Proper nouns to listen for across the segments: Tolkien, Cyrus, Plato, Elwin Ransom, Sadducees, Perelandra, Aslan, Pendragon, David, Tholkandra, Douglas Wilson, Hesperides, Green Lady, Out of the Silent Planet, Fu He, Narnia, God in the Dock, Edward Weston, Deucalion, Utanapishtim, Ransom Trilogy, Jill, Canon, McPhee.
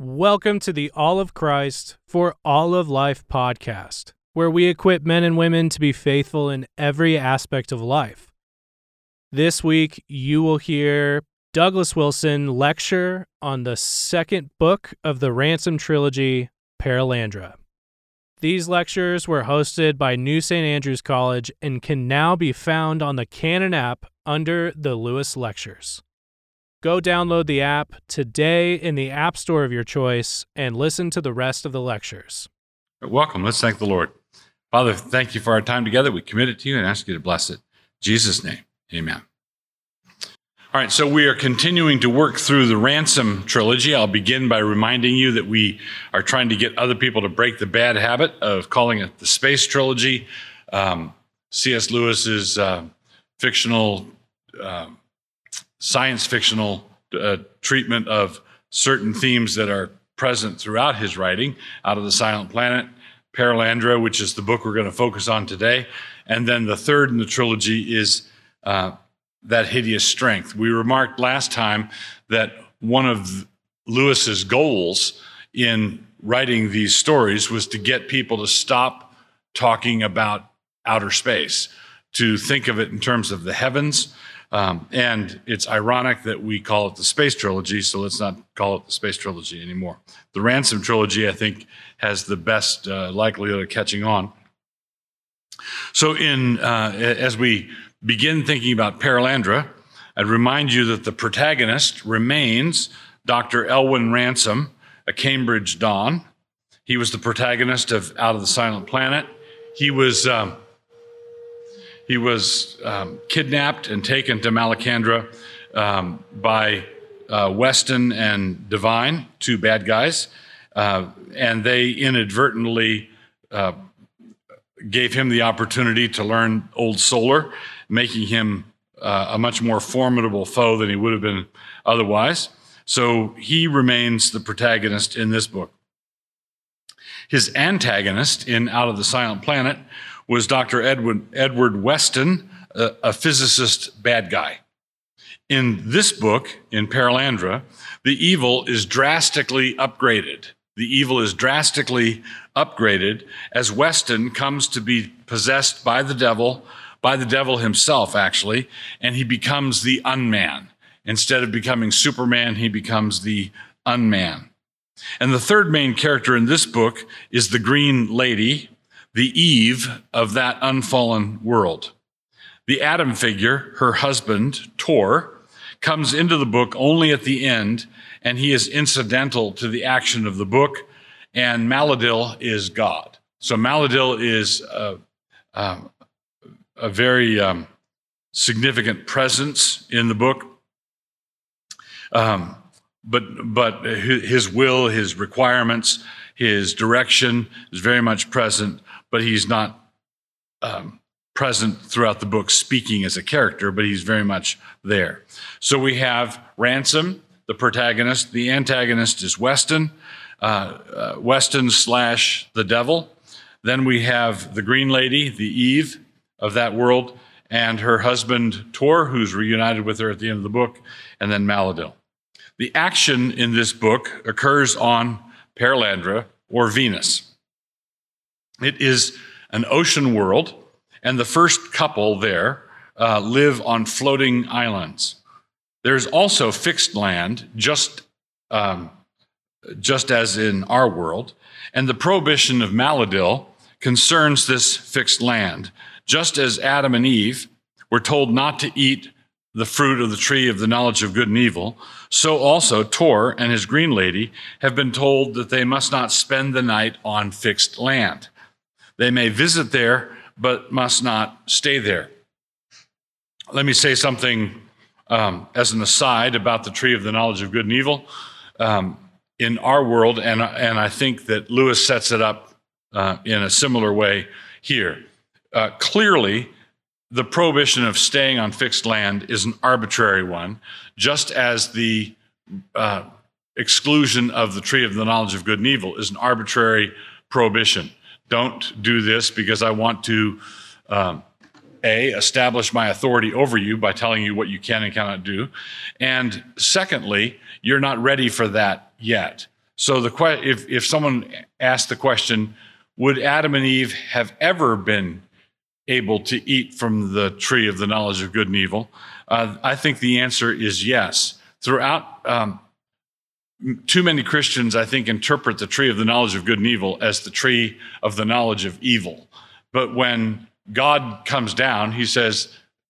Welcome to the All of Christ for All of Life podcast, where we equip men and women to be faithful in every aspect of life. This week, you will hear Douglas Wilson lecture on the second book of the Ransom Trilogy, Perelandra. These lectures were hosted by New Saint Andrews College and can now be found on the Canon app under the Lewis Lectures. Go download the app today in the app store of your choice and listen to the rest of the lectures. Welcome. Let's thank the Lord. Father, thank you for our time together. We commit it to you and ask you to bless it. In Jesus' name, amen. All right, so we are continuing to work through the Ransom Trilogy. I'll begin by reminding you that we are trying to get other people to break the bad habit of calling it the Space Trilogy. C.S. Lewis's science fictional treatment of certain themes that are present throughout his writing, Out of the Silent Planet, Perelandra, which is the book we're going to focus on today, and then the third in the trilogy is That Hideous Strength. We remarked last time that one of Lewis's goals in writing these stories was to get people to stop talking about outer space, to think of it in terms of the heavens. And it's ironic that we call it the Space Trilogy, so let's not call it the Space Trilogy anymore. The Ransom Trilogy, I think, has the best likelihood of catching on. So as we begin thinking about Perelandra, I'd remind you that the protagonist remains Dr. Elwin Ransom, a Cambridge Don. He was the protagonist of Out of the Silent Planet. He was kidnapped and taken to Malacandra by Weston and Divine, two bad guys, and they inadvertently gave him the opportunity to learn Old Solar, making him a much more formidable foe than he would have been otherwise. So he remains the protagonist in this book. His antagonist in Out of the Silent Planet was Dr. Edward Weston, a physicist bad guy. In this book, in Perelandra, the evil is drastically upgraded. The evil is drastically upgraded as Weston comes to be possessed by the devil himself, actually, and he becomes the unman. Instead of becoming Superman, he becomes the unman. And the third main character in this book is the Green Lady, the Eve of that unfallen world. The Adam figure, her husband, Tor, comes into the book only at the end, and he is incidental to the action of the book, and Maleldil is God. So Maleldil is a very significant presence in the book, but his will, his requirements, his direction is very much present, but he's not present throughout the book speaking as a character, but he's very much there. So we have Ransom, the protagonist. The antagonist is Weston, Weston / the devil. Then we have the Green Lady, the Eve of that world, and her husband, Tor, who's reunited with her at the end of the book, and then Maleldil. The action in this book occurs on Perelandra, or Venus. It is an ocean world, and the first couple there live on floating islands. There's also fixed land, just as in our world, and the prohibition of Maleldil concerns this fixed land. Just as Adam and Eve were told not to eat the fruit of the tree of the knowledge of good and evil, so also Tor and his Green Lady have been told that they must not spend the night on fixed land. They may visit there, but must not stay there. Let me say something as an aside about the tree of the knowledge of good and evil. In our world, and I think that Lewis sets it up in a similar way here. Clearly, the prohibition of staying on fixed land is an arbitrary one, just as the exclusion of the tree of the knowledge of good and evil is an arbitrary prohibition. Don't do this because I want to, establish my authority over you by telling you what you can and cannot do. And secondly, you're not ready for that yet. So if someone asked the question, would Adam and Eve have ever been able to eat from the tree of the knowledge of good and evil? I think the answer is yes. Throughout, too many Christians, I think, interpret the tree of the knowledge of good and evil as the tree of the knowledge of evil. But when God comes down, he says,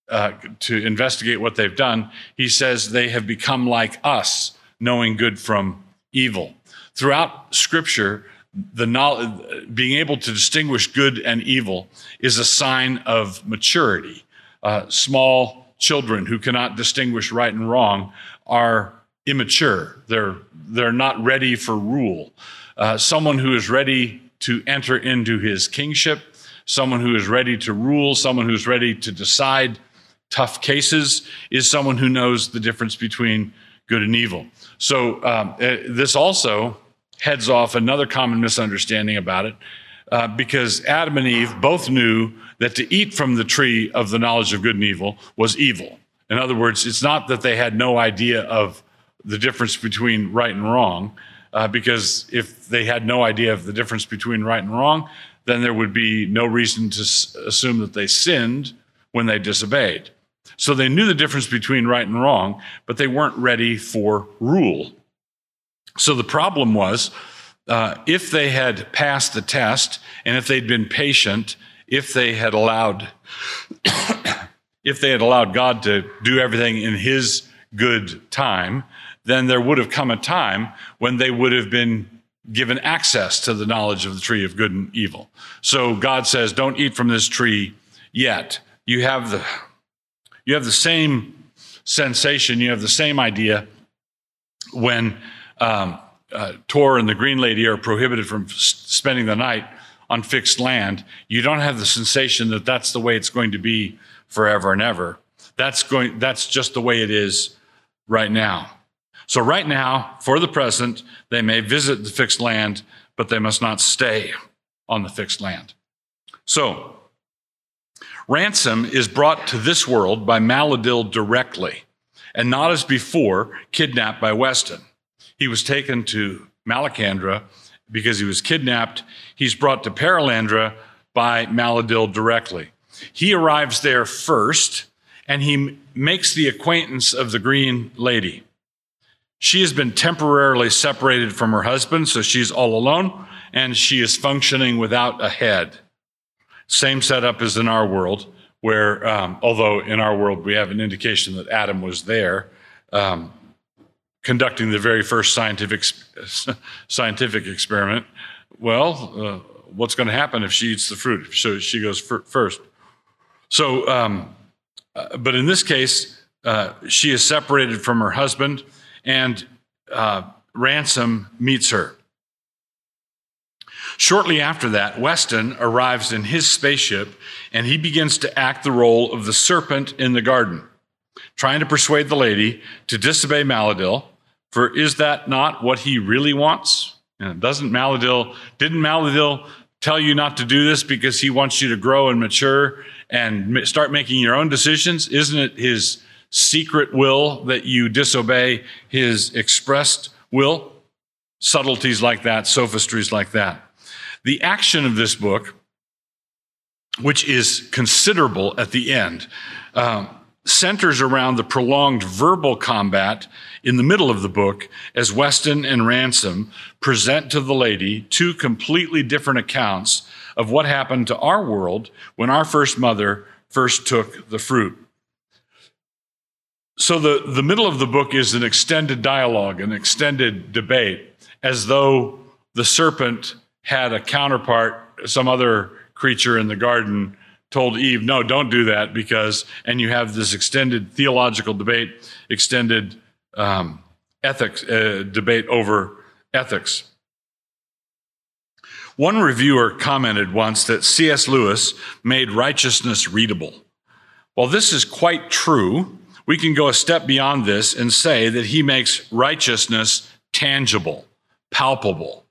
to investigate what they've done, he says they have become like us, knowing good from evil. Throughout Scripture, the knowledge, being able to distinguish good and evil is a sign of maturity. Small children who cannot distinguish right and wrong are immature. They're not ready for rule. Someone who is ready to enter into his kingship, someone who is ready to rule, someone who's ready to decide tough cases is someone who knows the difference between good and evil. So this also heads off another common misunderstanding about it, because Adam and Eve both knew that to eat from the tree of the knowledge of good and evil was evil. In other words, it's not that they had no idea of the difference between right and wrong, because if they had no idea of the difference between right and wrong, then there would be no reason to assume that they sinned when they disobeyed. So they knew the difference between right and wrong, but they weren't ready for rule. So the problem was, if they had passed the test, and if they'd been patient, if they had allowed, God to do everything in his good time, then there would have come a time when they would have been given access to the knowledge of the tree of good and evil. So God says, don't eat from this tree yet. You have the same sensation, you have the same idea when Tor and the Green Lady are prohibited from spending the night on fixed land. You don't have the sensation that that's the way it's going to be forever and ever. That's just the way it is right now. So right now, for the present, they may visit the fixed land, but they must not stay on the fixed land. So ransom is brought to this world by Maleldil directly, and not as before, kidnapped by Weston. He was taken to Malacandra because he was kidnapped. He's brought to Perelandra by Maleldil directly. He arrives there first, and he makes the acquaintance of the Green Lady. She has been temporarily separated from her husband, so she's all alone, and she is functioning without a head. Same setup as in our world, where, although in our world we have an indication that Adam was there, conducting the very first scientific experiment. Well, what's going to happen if she eats the fruit? So she goes first. So, but in this case, she is separated from her husband, and Ransom meets her. Shortly after that, Weston arrives in his spaceship, and he begins to act the role of the serpent in the garden, trying to persuade the lady to disobey Maleldil, for is that not what he really wants? And didn't Maleldil tell you not to do this because he wants you to grow and mature and start making your own decisions? Isn't it his secret will that you disobey his expressed will? Subtleties like that, sophistries like that. The action of this book, which is considerable at the end, centers around the prolonged verbal combat in the middle of the book as Weston and Ransom present to the lady two completely different accounts of what happened to our world when our first mother first took the fruit. So the middle of the book is an extended dialogue, an extended debate, as though the serpent had a counterpart, some other creature in the garden told Eve, no, don't do that because, and you have this extended theological debate, extended ethics debate over ethics. One reviewer commented once that C.S. Lewis made righteousness readable. While this is quite true, we can go a step beyond this and say that he makes righteousness tangible, palpable.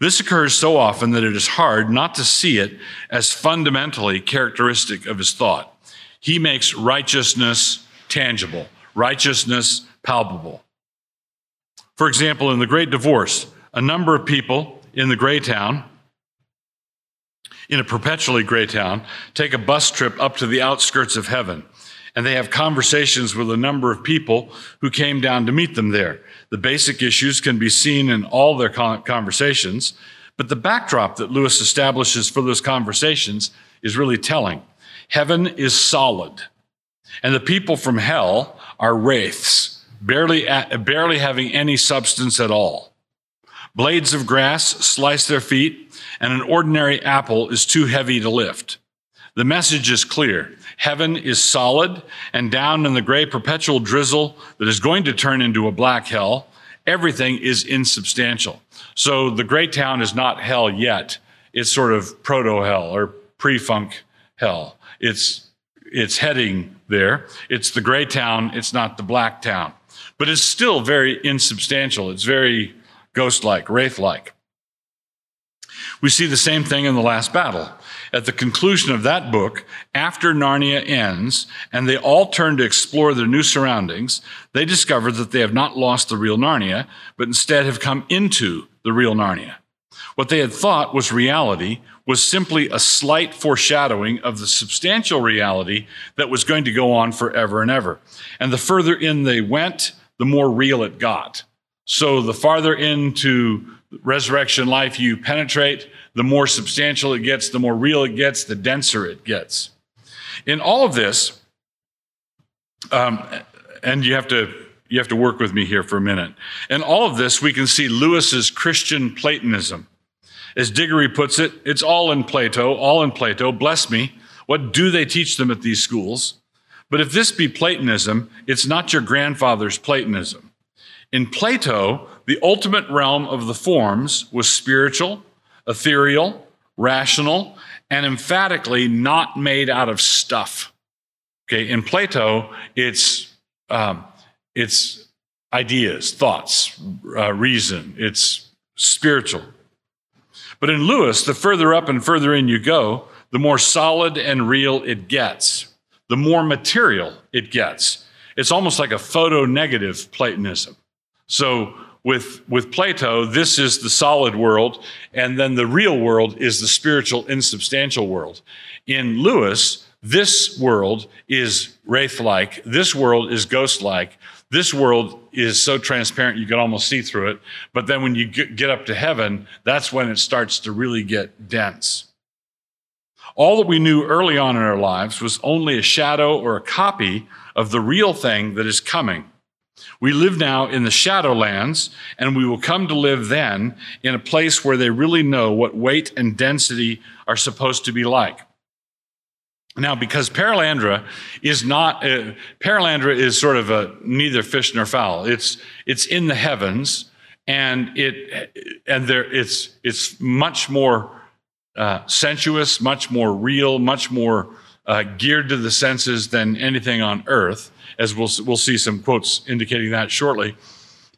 This occurs so often that it is hard not to see it as fundamentally characteristic of his thought. He makes righteousness tangible, righteousness palpable. For example, in The Great Divorce, a number of people in the gray town, in a perpetually gray town, take a bus trip up to the outskirts of heaven, and they have conversations with a number of people who came down to meet them there. The basic issues can be seen in all their conversations, but the backdrop that Lewis establishes for those conversations is really telling. Heaven is solid, and the people from hell are wraiths, barely having any substance at all. Blades of grass slice their feet, and an ordinary apple is too heavy to lift. The message is clear. Heaven is solid, and down in the gray perpetual drizzle that is going to turn into a black hell, everything is insubstantial. So the gray town is not hell yet. It's sort of proto-hell or pre-funk hell. It's heading there. It's the gray town. It's not the black town. But it's still very insubstantial. It's very ghost-like, wraith-like. We see the same thing in The Last Battle. At the conclusion of that book, after Narnia ends, and they all turn to explore their new surroundings, they discover that they have not lost the real Narnia, but instead have come into the real Narnia. What they had thought was reality was simply a slight foreshadowing of the substantial reality that was going to go on forever and ever. And the further in they went, the more real it got. So the farther into resurrection life you penetrate, the more substantial it gets, the more real it gets, the denser it gets. In all of this, and you have to work with me here for a minute. In all of this, we can see Lewis's Christian Platonism. As Digory puts it, it's all in Plato, bless me. What do they teach them at these schools? But if this be Platonism, it's not your grandfather's Platonism. In Plato, the ultimate realm of the forms was spiritual, ethereal, rational, and emphatically not made out of stuff. Okay, in Plato, it's ideas, thoughts, reason. It's spiritual. But in Lewis, the further up and further in you go, the more solid and real it gets, the more material it gets. It's almost like a photo-negative Platonism. So with Plato, this is the solid world, and then the real world is the spiritual, insubstantial world. In Lewis, this world is wraith-like, this world is ghost-like, this world is so transparent you can almost see through it, but then when you get up to heaven, that's when it starts to really get dense. All that we knew early on in our lives was only a shadow or a copy of the real thing that is coming. We live now in the shadowlands, and we will come to live then in a place where they really know what weight and density are supposed to be like. Now, because Perelandra is not, Perelandra is sort of a neither fish nor fowl. It's in the heavens, and it's much more sensuous, much more real, much more geared to the senses than anything on earth, as we'll see some quotes indicating that shortly.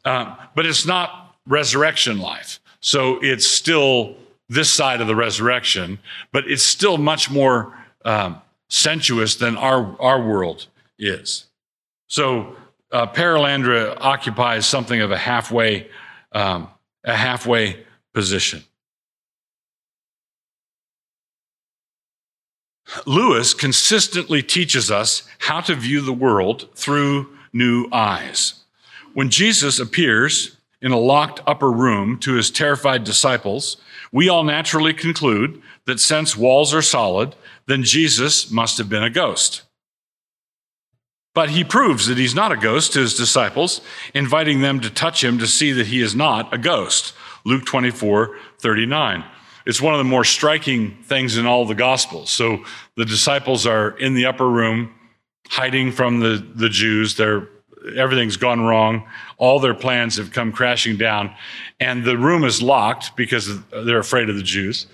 But it's not resurrection life. So it's still this side of the resurrection, but it's still much more sensuous than our world is. So Perelandra occupies something of a halfway position. Lewis consistently teaches us how to view the world through new eyes. When Jesus appears in a locked upper room to his terrified disciples, we all naturally conclude that since walls are solid, then Jesus must have been a ghost. But he proves that he's not a ghost to his disciples, inviting them to touch him to see that he is not a ghost. Luke 24:39. It's one of the more striking things in all the Gospels. So the disciples are in the upper room, hiding from the Jews. Everything's gone wrong. All their plans have come crashing down. And the room is locked because they're afraid of the Jews.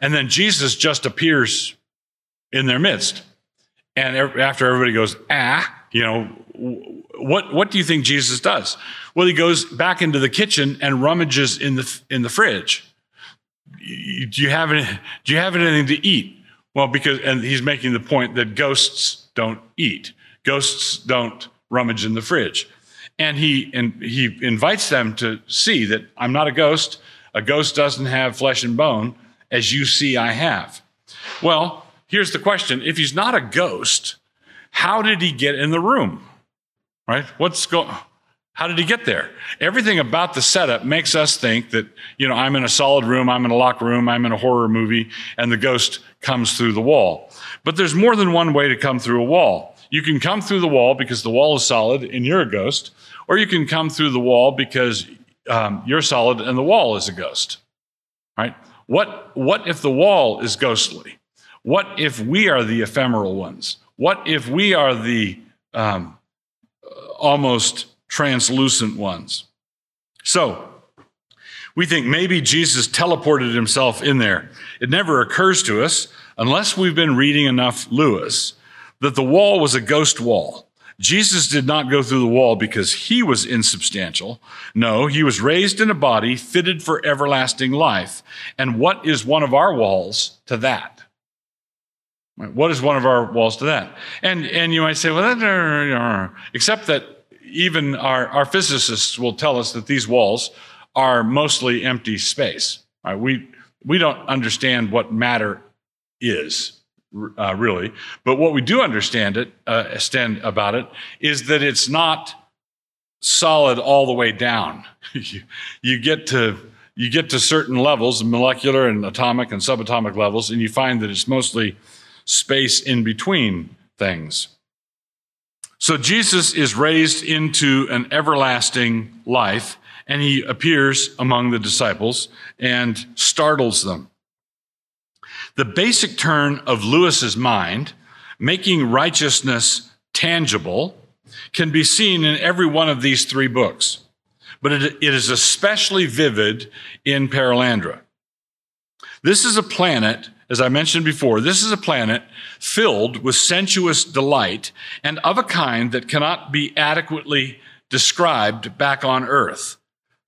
And then Jesus just appears in their midst. And after everybody goes, what do you think Jesus does? Well, he goes back into the kitchen and rummages in the fridge. Do you have anything to eat? Well, and he's making the point that ghosts don't eat. Ghosts don't rummage in the fridge. And he invites them to see that I'm not a ghost. A ghost doesn't have flesh and bone, as you see I have. Well, here's the question. If he's not a ghost, how did he get in the room? Right? How did he get there? Everything about the setup makes us think that, you know, I'm in a solid room, I'm in a locked room, I'm in a horror movie, and the ghost comes through the wall. But there's more than one way to come through a wall. You can come through the wall because the wall is solid and you're a ghost, or you can come through the wall because you're solid and the wall is a ghost, right? What if the wall is ghostly? What if we are the ephemeral ones? What if we are the almost translucent ones? So we think maybe Jesus teleported himself in there. It never occurs to us, unless we've been reading enough Lewis, that the wall was a ghost wall. Jesus did not go through the wall because he was insubstantial. No, he was raised in a body fitted for everlasting life. And what is one of our walls to that? What is one of our walls to that? And you might say, well, except that even our physicists will tell us that these walls are mostly empty space. Right? We don't understand what matter is. Really, but what we do understand about it is that it's not solid all the way down. you get to certain levels, molecular and atomic and subatomic levels, and you find that it's mostly space in between things. So Jesus is raised into an everlasting life, and he appears among the disciples and startles them. The basic turn of Lewis's mind, making righteousness tangible, can be seen in every one of these three books, but it is especially vivid in Perelandra. This is a planet, as I mentioned before, this is a planet filled with sensuous delight and of a kind that cannot be adequately described back on Earth.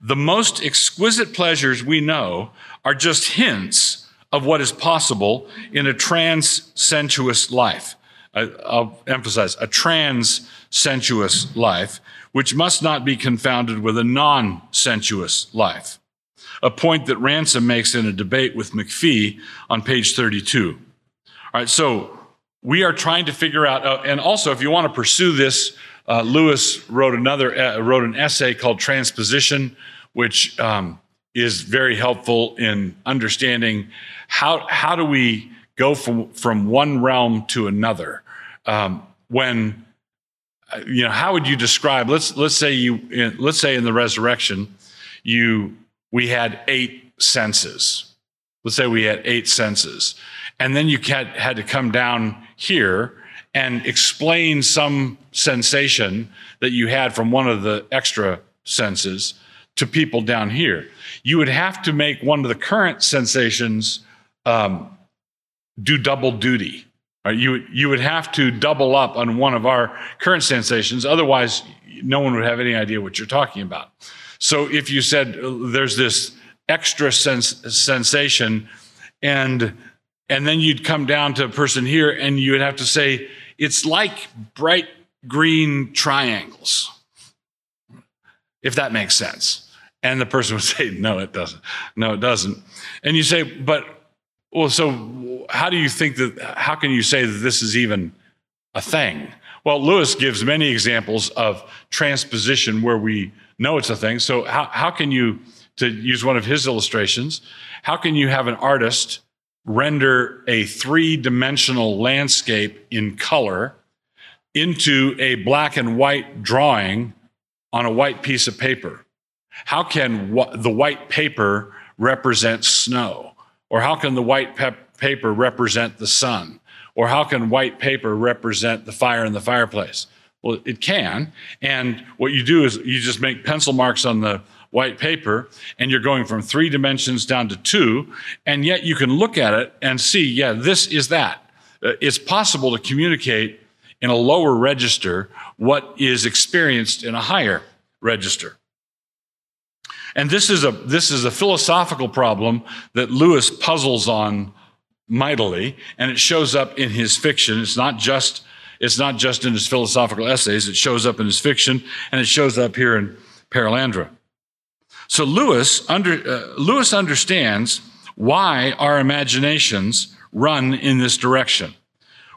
The most exquisite pleasures we know are just hints of what is possible in a trans-sensuous life. I'll emphasize, a trans-sensuous life, which must not be confounded with a non-sensuous life, a point that Ransom makes in a debate with McPhee on page 32. All right, so we are trying to figure out, and also if you want to pursue this, Lewis wrote an essay called Transposition, which is very helpful in understanding how do we go from one realm to another. When, you know, how would you describe? Let's say in the resurrection, we had 8 senses. Let's say we had 8 senses, and then you had to come down here and explain some sensation that you had from one of the extra senses to people down here. You would have to make one of the current sensations do double duty. Right? You would have to double up on one of our current sensations, otherwise no one would have any idea what you're talking about. So if you said there's this extra sensation and then you'd come down to a person here and you would have to say, it's like bright green triangles, if that makes sense. And the person would say, no, it doesn't. No, it doesn't. And you say, but, well, so how can you say that this is even a thing? Well, Lewis gives many examples of transposition where we know it's a thing. So how can you, to use one of his illustrations, how can you have an artist render a 3-dimensional landscape in color into a black and white drawing on a white piece of paper? How can the white paper represent snow? Or how can the white paper represent the sun? Or how can white paper represent the fire in the fireplace? Well, it can. And what you do is you just make pencil marks on the white paper, and you're going from 3 dimensions down to 2, and yet you can look at it and see, yeah, this is that. It's possible to communicate in a lower register what is experienced in a higher register. And this is a philosophical problem that Lewis puzzles on mightily, and it shows up in his fiction. It's not just It's not just in his philosophical essays. It shows up in his fiction, and it shows up here in Perelandra. So Lewis understands why our imaginations run in this direction.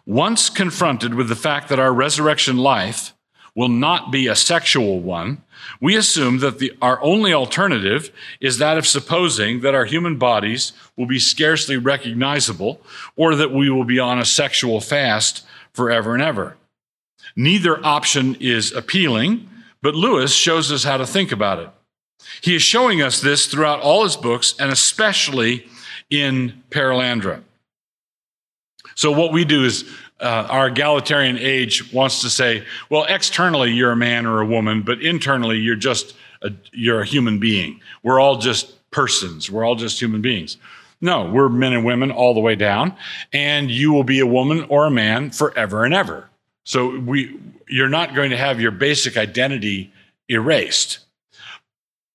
Once confronted with the fact that our resurrection life will not be a sexual one, we assume that our only alternative is that of supposing that our human bodies will be scarcely recognizable, or that we will be on a sexual fast forever and ever. Neither option is appealing, but Lewis shows us how to think about it. He is showing us this throughout all his books, and especially in Perelandra. So what we do is, our egalitarian age wants to say, well, externally you're a man or a woman, but internally you're just you're a human being. We're all just persons. We're all just human beings. No, we're men and women all the way down, and you will be a woman or a man forever and ever. So you're not going to have your basic identity erased.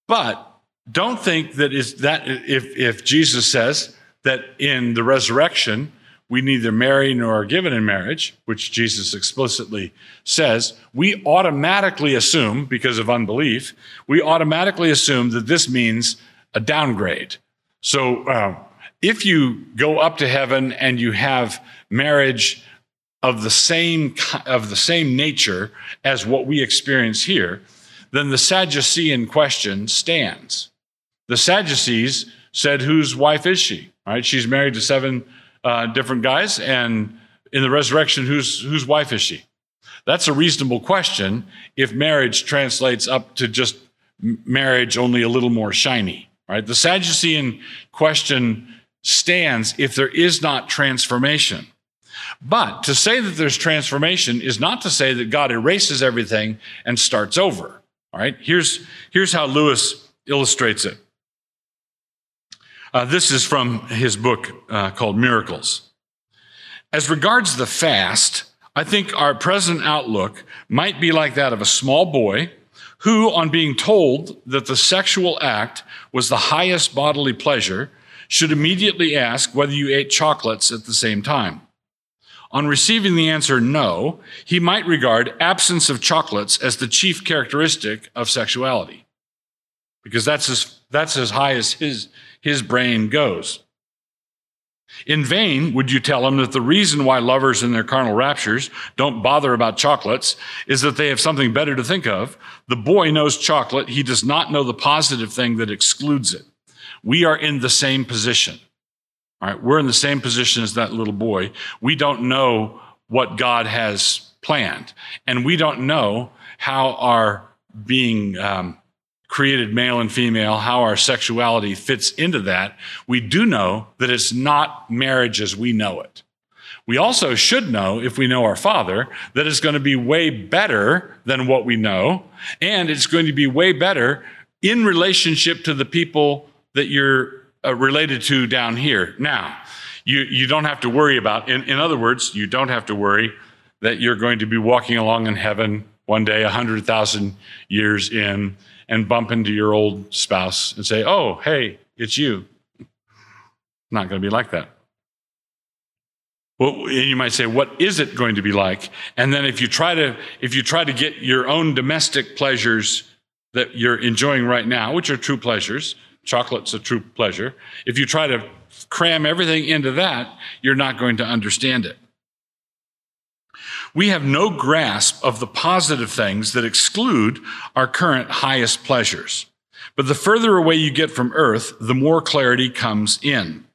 But don't think that if Jesus says that in the resurrection we neither marry nor are given in marriage, which Jesus explicitly says, we automatically assume, because of unbelief, we automatically assume that this means a downgrade. So if you go up to heaven and you have marriage of the same nature as what we experience here, then the Sadducean question stands. The Sadducees said, whose wife is she? All right, she's married to seven different guys, and in the resurrection, whose wife is she? That's a reasonable question if marriage translates up to just marriage only a little more shiny, right? The Sadducean question stands if there is not transformation. But to say that there's transformation is not to say that God erases everything and starts over, all right? Here's how Lewis illustrates it. This is from his book called Miracles. As regards the fast, I think our present outlook might be like that of a small boy who, on being told that the sexual act was the highest bodily pleasure, should immediately ask whether you ate chocolates at the same time. On receiving the answer no, he might regard absence of chocolates as the chief characteristic of sexuality, because that's as high as his brain goes. In vain would you tell him that the reason why lovers in their carnal raptures don't bother about chocolates is that they have something better to think of. The boy knows chocolate. He does not know the positive thing that excludes it. We are in the same position. All right, we're in the same position as that little boy. We don't know what God has planned, and we don't know how our being created male and female, how our sexuality fits into that. We do know that it's not marriage as we know it. We also should know, if we know our Father, that it's going to be way better than what we know, and it's going to be way better in relationship to the people that you're related to down here. Now, you don't have to worry about, in other words, you don't have to worry that you're going to be walking along in heaven one day, 100,000 years in, and bump into your old spouse and say, oh, hey, it's you. Not going to be like that. Well, and you might say, what is it going to be like? And then if you try to get your own domestic pleasures that you're enjoying right now, which are true pleasures, chocolate's a true pleasure, if you try to cram everything into that, you're not going to understand it. We have no grasp of the positive things that exclude our current highest pleasures. But the further away you get from earth, the more clarity comes in.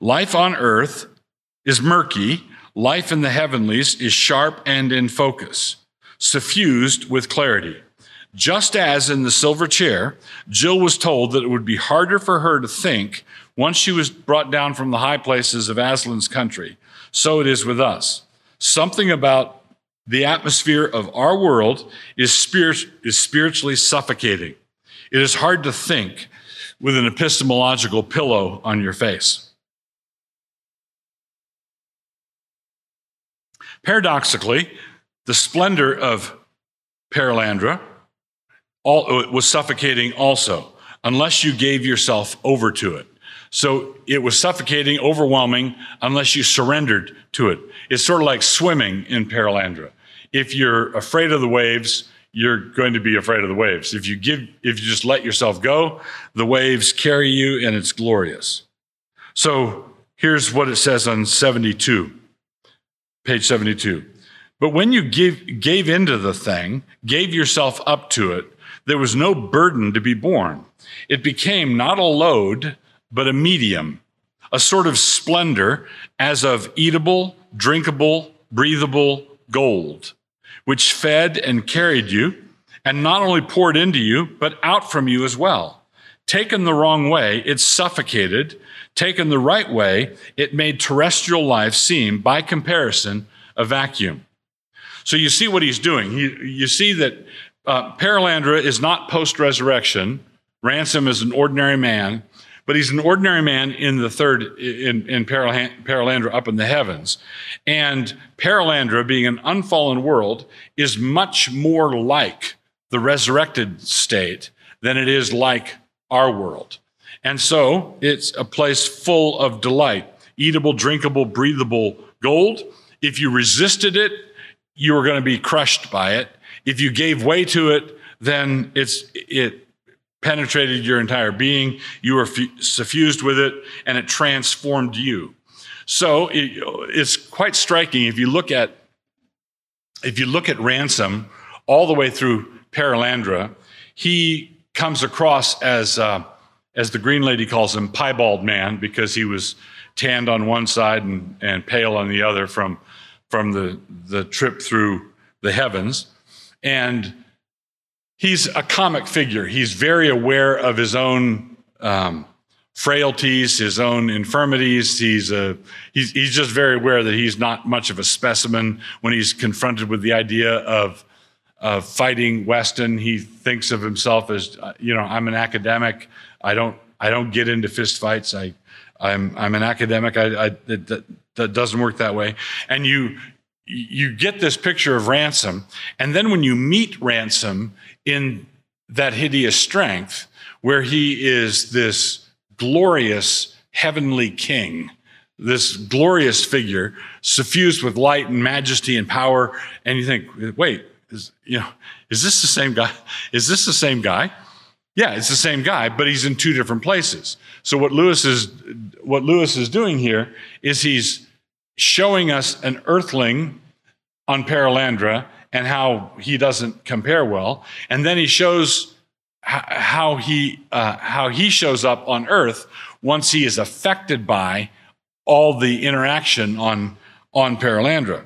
Life on earth is murky. Life in the heavenlies is sharp and in focus, suffused with clarity. Just as in The Silver Chair, Jill was told that it would be harder for her to think once she was brought down from the high places of Aslan's country, so it is with us. Something about the atmosphere of our world is spiritually suffocating. It is hard to think with an epistemological pillow on your face. Paradoxically, the splendor of Perelandra was suffocating also, unless you gave yourself over to it. So it was suffocating, overwhelming, unless you surrendered to it. It's sort of like swimming in Perelandra. If you're afraid of the waves, you're going to be afraid of the waves. If you just let yourself go, the waves carry you, and it's glorious. So here's what it says on 72, page 72. But when you gave into the thing, gave yourself up to it, there was no burden to be borne. It became not a load, but a medium, a sort of splendor as of eatable, drinkable, breathable gold, which fed and carried you, and not only poured into you, but out from you as well. Taken the wrong way, it suffocated. Taken the right way, it made terrestrial life seem, by comparison, a vacuum. So you see what he's doing. You see that Perelandra is not post-resurrection. Ransom is an ordinary man, but he's an ordinary man in the third, in Perelandra up in the heavens. And Perelandra, being an unfallen world, is much more like the resurrected state than it is like our world. And so it's a place full of delight, eatable, drinkable, breathable gold. If you resisted it, you were going to be crushed by it. If you gave way to it, then it penetrated your entire being. You were suffused with it, and it transformed you. So it's quite striking if you look at Ransom all the way through Perelandra. He comes across as the Green Lady calls him, piebald man, because he was tanned on one side and pale on the other from the trip through the heavens. And he's a comic figure. He's very aware of his own frailties, his own infirmities. He's just very aware that he's not much of a specimen. When he's confronted with the idea of fighting Weston, he thinks of himself as, I'm an academic. I don't get into fistfights. I'm an academic. That doesn't work that way. And you get this picture of Ransom, and then when you meet Ransom in That Hideous Strength, where he is this glorious heavenly king, this glorious figure suffused with light and majesty and power, and you think, wait, is this the same guy? Is this the same guy? Yeah, it's the same guy, but he's in two different places. So what Lewis is doing here is he's showing us an earthling on Perelandra and how he doesn't compare well, and then he shows how he shows up on Earth once he is affected by all the interaction on Perelandra.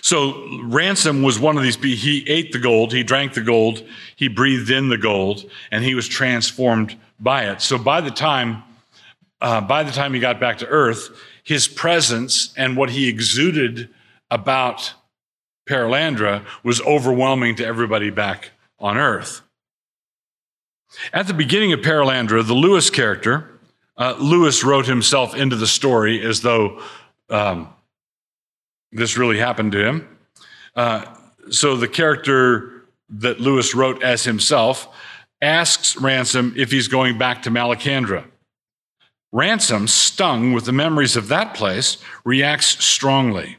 So Ransom was one of these. He ate the gold, he drank the gold, he breathed in the gold, and he was transformed by it. So by the time he got back to Earth, his presence and what he exuded about Perelandra was overwhelming to everybody back on Earth. At the beginning of Perelandra, the Lewis character, Lewis wrote himself into the story as though this really happened to him. So the character that Lewis wrote as himself asks Ransom if he's going back to Malacandra. Ransom, stung with the memories of that place, reacts strongly.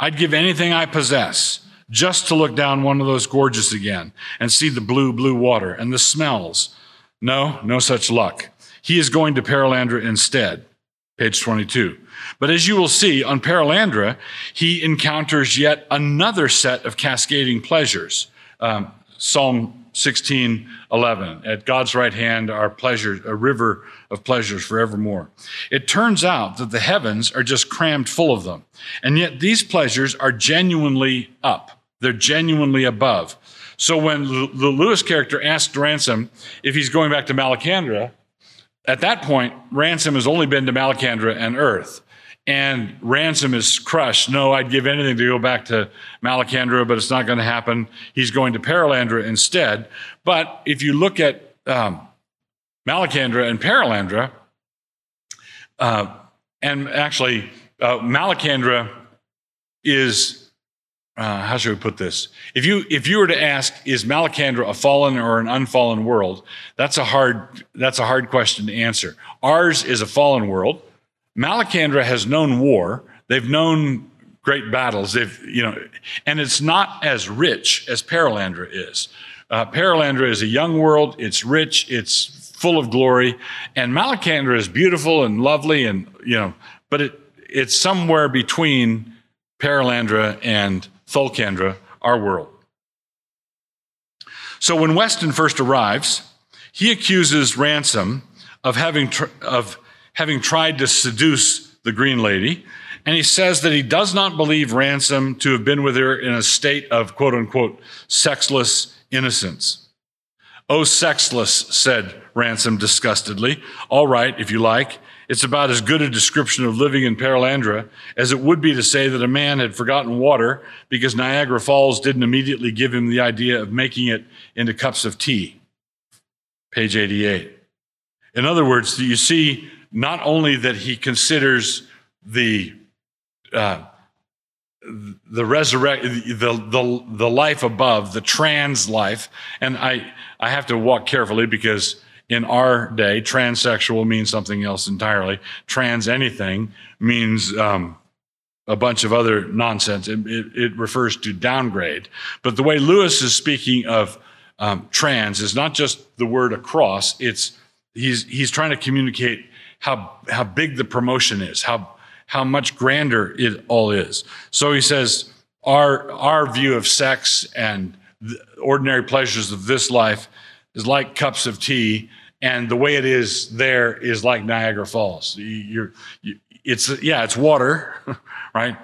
I'd give anything I possess just to look down one of those gorges again and see the blue, blue water and the smells. No such luck. He is going to Perelandra instead, page 22. But as you will see, on Perelandra, he encounters yet another set of cascading pleasures. Psalm 16:11, at God's right hand are pleasures, a river of pleasures forevermore. It turns out that the heavens are just crammed full of them. And yet these pleasures are genuinely up. They're genuinely above. So when the Lewis character asked Ransom if he's going back to Malacandra, at that point, Ransom has only been to Malacandra and Earth. And Ransom is crushed. No, I'd give anything to go back to Malacandra, but it's not going to happen. He's going to Perelandra instead. But if you look at Malacandra and Perelandra, and actually Malacandra is how should we put this? If you were to ask, is Malacandra a fallen or an unfallen world? That's a hard question to answer. Ours is a fallen world. Malacandra has known war. They've known great battles. And it's not as rich as Perelandra is. Perelandra is a young world. It's rich. It's full of glory. And Malacandra is beautiful and lovely, and but it's somewhere between Perelandra and Tholkandra, our world. So when Weston first arrives, he accuses Ransom of having tried to seduce the Green Lady, and he says that he does not believe Ransom to have been with her in a state of quote-unquote sexless innocence. "Oh, sexless," said Ransom disgustedly. "All right, if you like. It's about as good a description of living in Perelandra as it would be to say that a man had forgotten water because Niagara Falls didn't immediately give him the idea of making it into cups of tea." Page 88. In other words, you see not only that he considers the life above, the trans life, and I have to walk carefully because in our day, transsexual means something else entirely. Trans anything means a bunch of other nonsense. It refers to downgrade. But the way Lewis is speaking of trans is not just the word across. He's trying to communicate how big the promotion is, how much grander it all is. So he says our view of sex and the ordinary pleasures of this life is like cups of tea, and the way it is there is like Niagara Falls. It's water, right?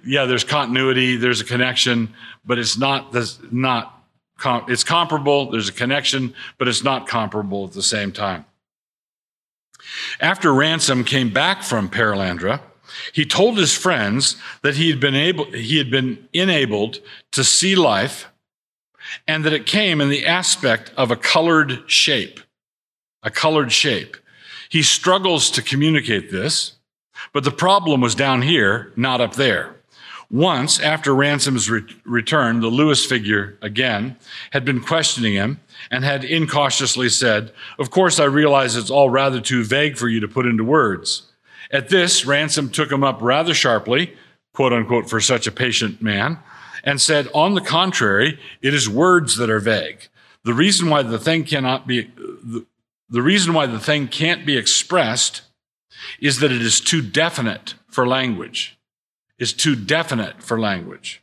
There's continuity, there's a connection, but it's comparable. There's a connection, but it's not comparable at the same time. After Ransom came back from Perelandra, he told his friends that he had been enabled to see life, and that it came in the aspect of a colored shape, He struggles to communicate this, but the problem was down here, not up there. Once, after Ransom's return, the Lewis figure, again, had been questioning him and had incautiously said, "Of course, I realize it's all rather too vague for you to put into words." At this, Ransom took him up rather sharply, quote unquote, for such a patient man, and said, "On the contrary, it is words that are vague. The reason why the thing can't be expressed is that it is too definite for language. It's too definite for language."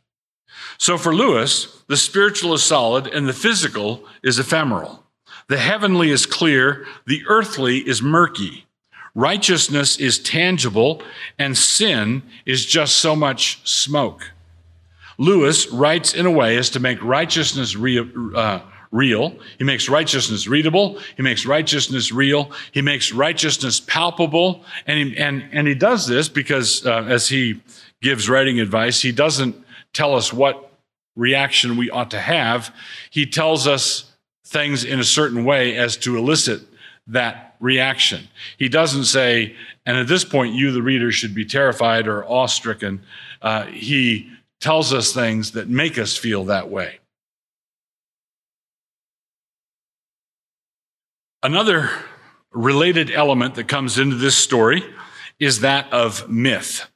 So for Lewis, the spiritual is solid and the physical is ephemeral. The heavenly is clear, the earthly is murky. Righteousness is tangible, and sin is just so much smoke. Lewis writes in a way as to make righteousness real. He makes righteousness readable. He makes righteousness real. He makes righteousness palpable. And he does this because as he gives writing advice, he doesn't tell us what reaction we ought to have. He tells us things in a certain way as to elicit that reaction. He doesn't say, "And at this point, you, the reader, should be terrified or awe-stricken." He tells us things that make us feel that way. Another related element that comes into this story is that of myth.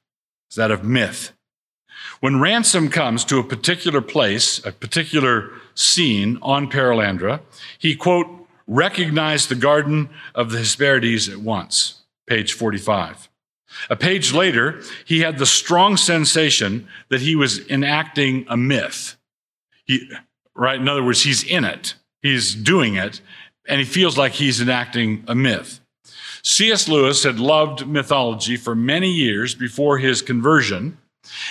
When Ransom comes to a particular place, a particular scene on Perelandra, he, quote, "recognized the garden of the Hesperides at once," page 45. A page later, he had the strong sensation that he was enacting a myth. In other words, he's in it, he's doing it, and he feels like he's enacting a myth. C.S. Lewis had loved mythology for many years before his conversion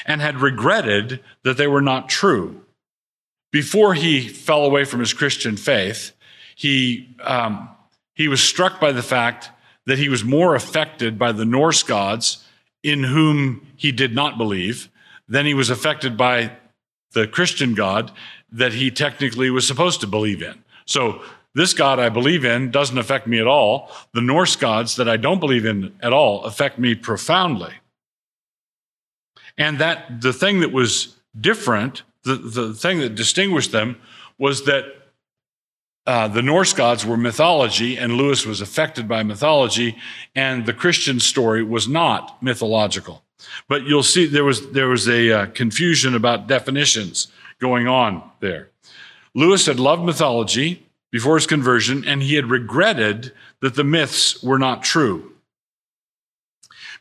and had regretted that they were not true. Before he fell away from his Christian faith, he was struck by the fact that he was more affected by the Norse gods, in whom he did not believe, than he was affected by the Christian God that he technically was supposed to believe in. So this God I believe in doesn't affect me at all. The Norse gods that I don't believe in at all affect me profoundly. And that the thing that was different the thing that distinguished them was that the Norse gods were mythology, and Lewis was affected by mythology, and the Christian story was not mythological. But you'll see there was a confusion about definitions going on there. Lewis had loved mythology before his conversion, and he had regretted that the myths were not true.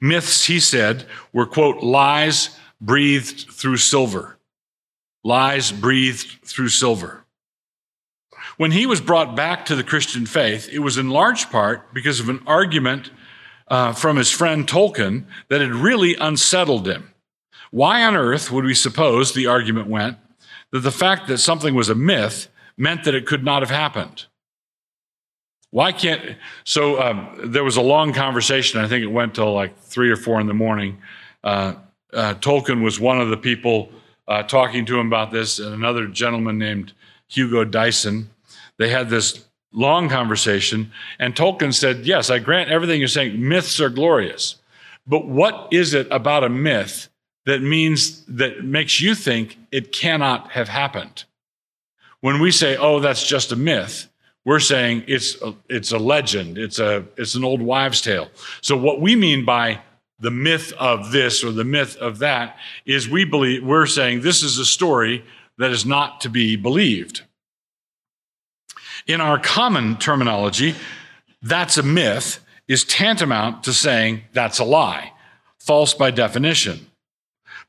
Myths, he said, were, quote, lies breathed through silver. Lies breathed through silver. When he was brought back to the Christian faith, it was in large part because of an argument from his friend Tolkien that had really unsettled him. Why on earth would we suppose, the argument went, that the fact that something was a myth meant that it could not have happened? Why can't... So there was a long conversation. I think it went till like 3 or 4 in the morning. Tolkien was one of the people talking to him about this, and another gentleman named Hugo Dyson. They had this long conversation, and Tolkien said, yes, I grant everything you're saying. Myths are glorious. But what is it about a myth that makes you think it cannot have happened? When we say, oh, that's just a myth, we're saying it's a legend. It's an old wives' tale. So what we mean by the myth of this or the myth of that is we're saying this is a story that is not to be believed. In our common terminology, that's a myth is tantamount to saying that's a lie, false by definition.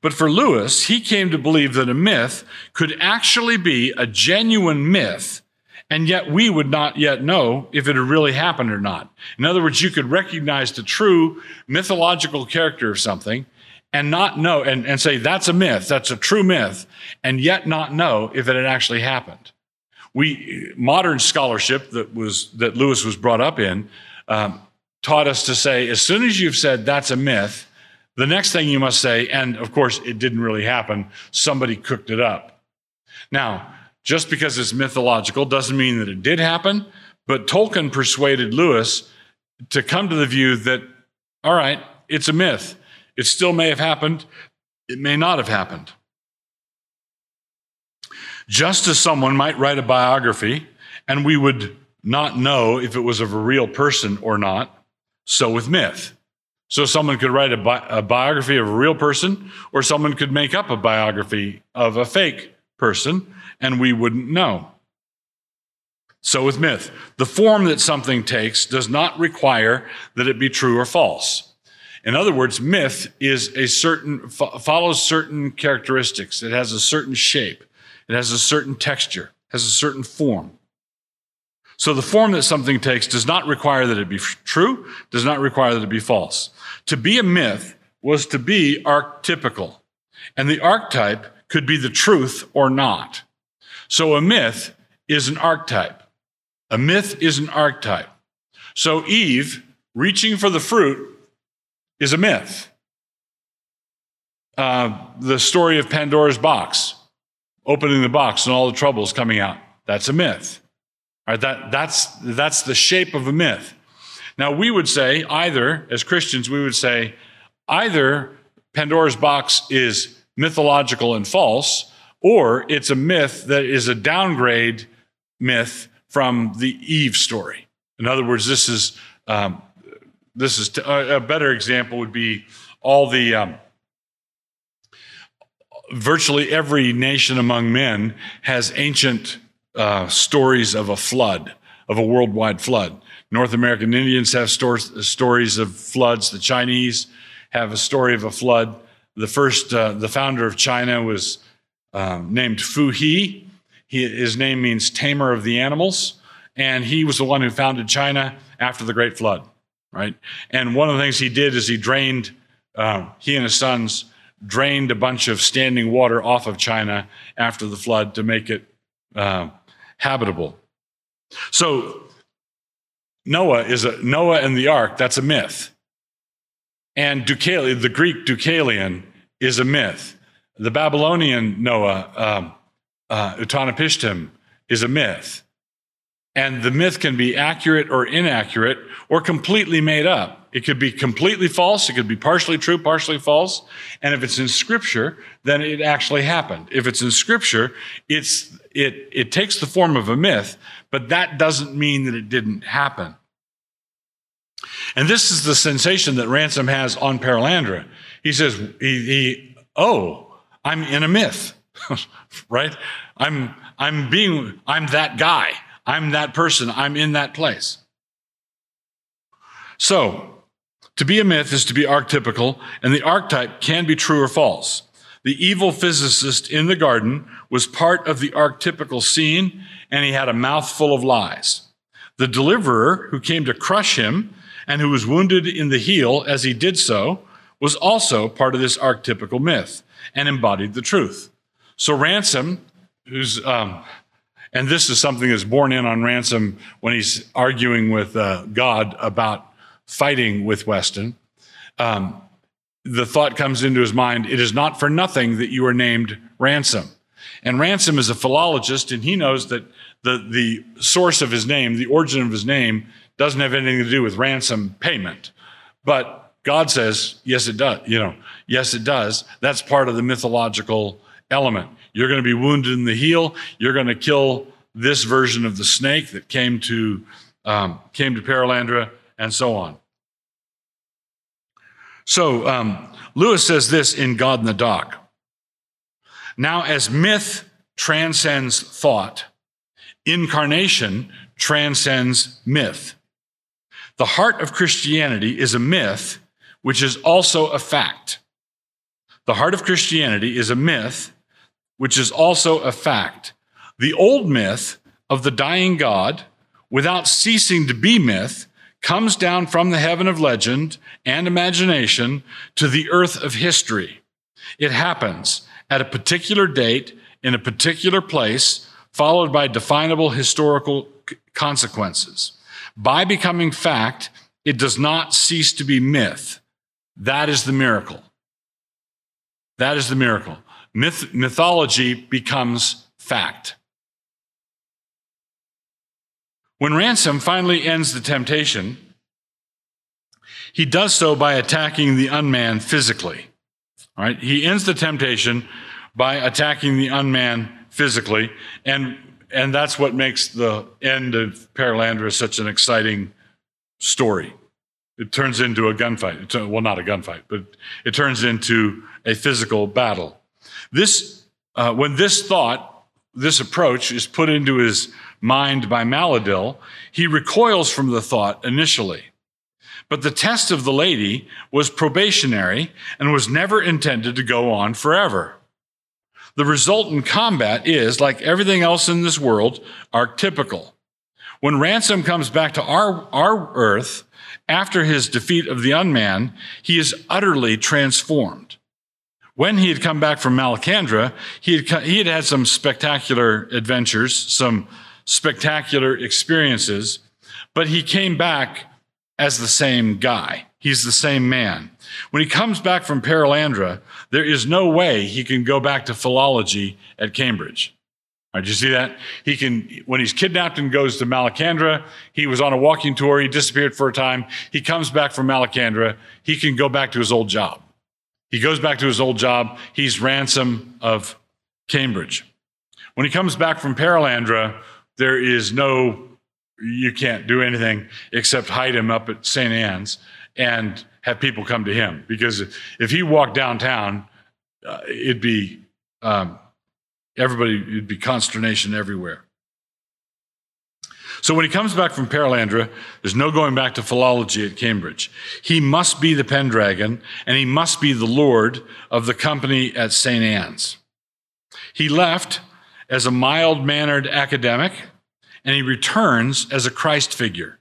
But for Lewis, he came to believe that a myth could actually be a genuine myth, and yet we would not yet know if it had really happened or not. In other words, you could recognize the true mythological character of something and not know, and say, that's a myth, that's a true myth, and yet not know if it had actually happened. Modern scholarship that Lewis was brought up in taught us to say, as soon as you've said that's a myth, the next thing you must say, and of course, it didn't really happen. Somebody cooked it up. Now, just because it's mythological doesn't mean that it did happen, but Tolkien persuaded Lewis to come to the view that, all right, it's a myth. It still may have happened. It may not have happened. Just as someone might write a biography, and we would not know if it was of a real person or not, so with myth. So someone could write a biography of a real person, or someone could make up a biography of a fake person, and we wouldn't know. So with myth, the form that something takes does not require that it be true or false. In other words, myth is follows certain characteristics. It has a certain shape. It has a certain texture. It has a certain form. So the form that something takes does not require that it be true, does not require that it be false. To be a myth was to be archetypical, and the archetype could be the truth or not. So a myth is an archetype. A myth is an archetype. So Eve reaching for the fruit is a myth. The story of Pandora's box, opening the box and all the troubles coming out, that's a myth. Right, that's the shape of a myth. Now, we would say as Christians, we would say either Pandora's box is mythological and false, or it's a myth that is a downgrade myth from the Eve story. In other words, a better example would be all the virtually every nation among men has ancient stories of a flood, of a worldwide flood. North American Indians have stories of floods. The Chinese have a story of a flood. The founder of China was named Fu He. His name means tamer of the animals. And he was the one who founded China after the Great Flood, right? And one of the things he did is he and his sons drained a bunch of standing water off of China after the flood to make it habitable. So Noah and the ark, that's a myth. And Deucalion, the Greek Deucalion, is a myth. The Babylonian Noah, Utanapishtim, is a myth. And the myth can be accurate or inaccurate or completely made up. It could be completely false. It could be partially true, partially false. And if it's in Scripture, then it actually happened. If it's in Scripture, it takes the form of a myth, but that doesn't mean that it didn't happen. And this is the sensation that Ransom has on Perelandra. He says, "Oh, I'm in a myth, right? I'm that guy. I'm that person. I'm in that place." So, to be a myth is to be archetypical, and the archetype can be true or false. The evil physicist in the garden was part of the archetypical scene, and he had a mouth full of lies. The deliverer who came to crush him and who was wounded in the heel as he did so was also part of this archetypical myth and embodied the truth. So Ransom, who's... and this is something that's borne in on Ransom when he's arguing with God about fighting with Weston. The thought comes into his mind, it is not for nothing that you are named Ransom. And Ransom is a philologist, and he knows that the source of his name, the origin of his name, doesn't have anything to do with ransom payment. But God says, yes, it does. Yes, it does. That's part of the mythological element. You're going to be wounded in the heel. You're going to kill this version of the snake that came to Perelandra, and so on. So Lewis says this in God in the Dock. Now, as myth transcends thought, incarnation transcends myth. The heart of Christianity is a myth, which is also a fact. The heart of Christianity is a myth, which is also a fact. The old myth of the dying God, without ceasing to be myth, comes down from the heaven of legend and imagination to the earth of history. It happens at a particular date in a particular place, followed by definable historical consequences. By becoming fact, it does not cease to be myth. That is the miracle. That is the miracle. Mythology becomes fact. When Ransom finally ends the temptation, he does so by attacking the unman physically. All right? He ends the temptation by attacking the unman physically, and that's what makes the end of Perelandra such an exciting story. It turns into a gunfight. Well, not a gunfight, but it turns into a physical battle. When this approach is put into his mind by Maleldil, he recoils from the thought initially. But the test of the lady was probationary and was never intended to go on forever. The resultant combat is, like everything else in this world, archetypical. When Ransom comes back to our earth after his defeat of the unman, he is utterly transformed. When he had come back from Malacandra, he had had some spectacular adventures, some spectacular experiences, but he came back as the same guy. He's the same man. When he comes back from Perelandra, there is no way he can go back to philology at Cambridge. All right, did you see that? He can, when he's kidnapped and goes to Malacandra, he was on a walking tour, he disappeared for a time, he comes back from Malacandra, he can go back to his old job. He goes back to his old job. He's Ransom of Cambridge. When he comes back from Perelandra, you can't do anything except hide him up at St. Anne's and have people come to him. Because if he walked downtown, it'd be consternation everywhere. So when he comes back from Perelandra, there's no going back to philology at Cambridge. He must be the Pendragon, and he must be the lord of the company at St. Anne's. He left as a mild-mannered academic, and he returns as a Christ figure.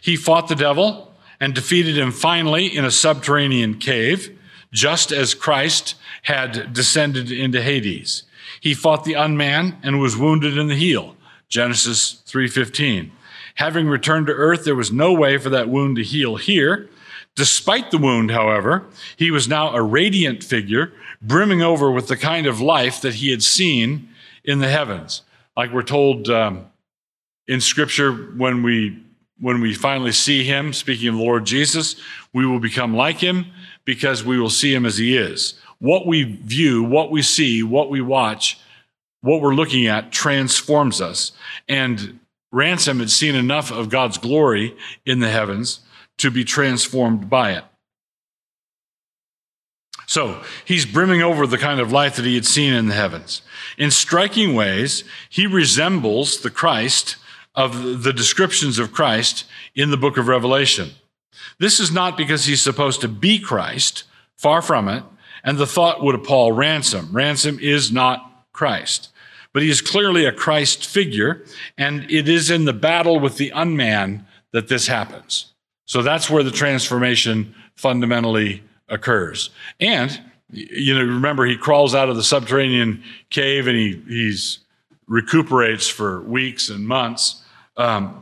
He fought the devil and defeated him finally in a subterranean cave, just as Christ had descended into Hades. He fought the unman and was wounded in the heel. Genesis 3:15. Having returned to earth, there was no way for that wound to heal here. Despite the wound, however, he was now a radiant figure, brimming over with the kind of life that he had seen in the heavens. Like we're told in Scripture when we When we finally see him, speaking of the Lord Jesus, we will become like him because we will see him as he is. What we view, what we see, what we watch, what we're looking at transforms us. And Ransom had seen enough of God's glory in the heavens to be transformed by it. So he's brimming over the kind of light that he had seen in the heavens. In striking ways, he resembles the Christ of the descriptions of Christ in the book of Revelation. This is not because he's supposed to be Christ, far from it, and the thought would appall Ransom. Ransom is not Christ, but he is clearly a Christ figure, and it is in the battle with the unman that this happens. So that's where the transformation fundamentally occurs. And, you know, remember, he crawls out of the subterranean cave and he's recuperates for weeks and months. But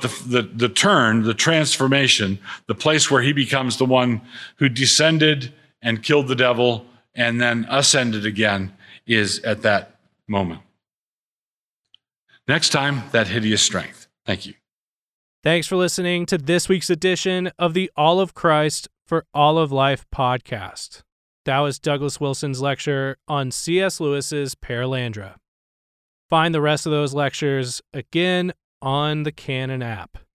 the turn, the transformation, the place where he becomes the one who descended and killed the devil and then ascended again is at that moment. Next time, That Hideous Strength. Thank you. Thanks for listening to this week's edition of the All of Christ for All of Life podcast. That was Douglas Wilson's lecture on C.S. Lewis's Perelandra. Find the rest of those lectures again on the Canon app.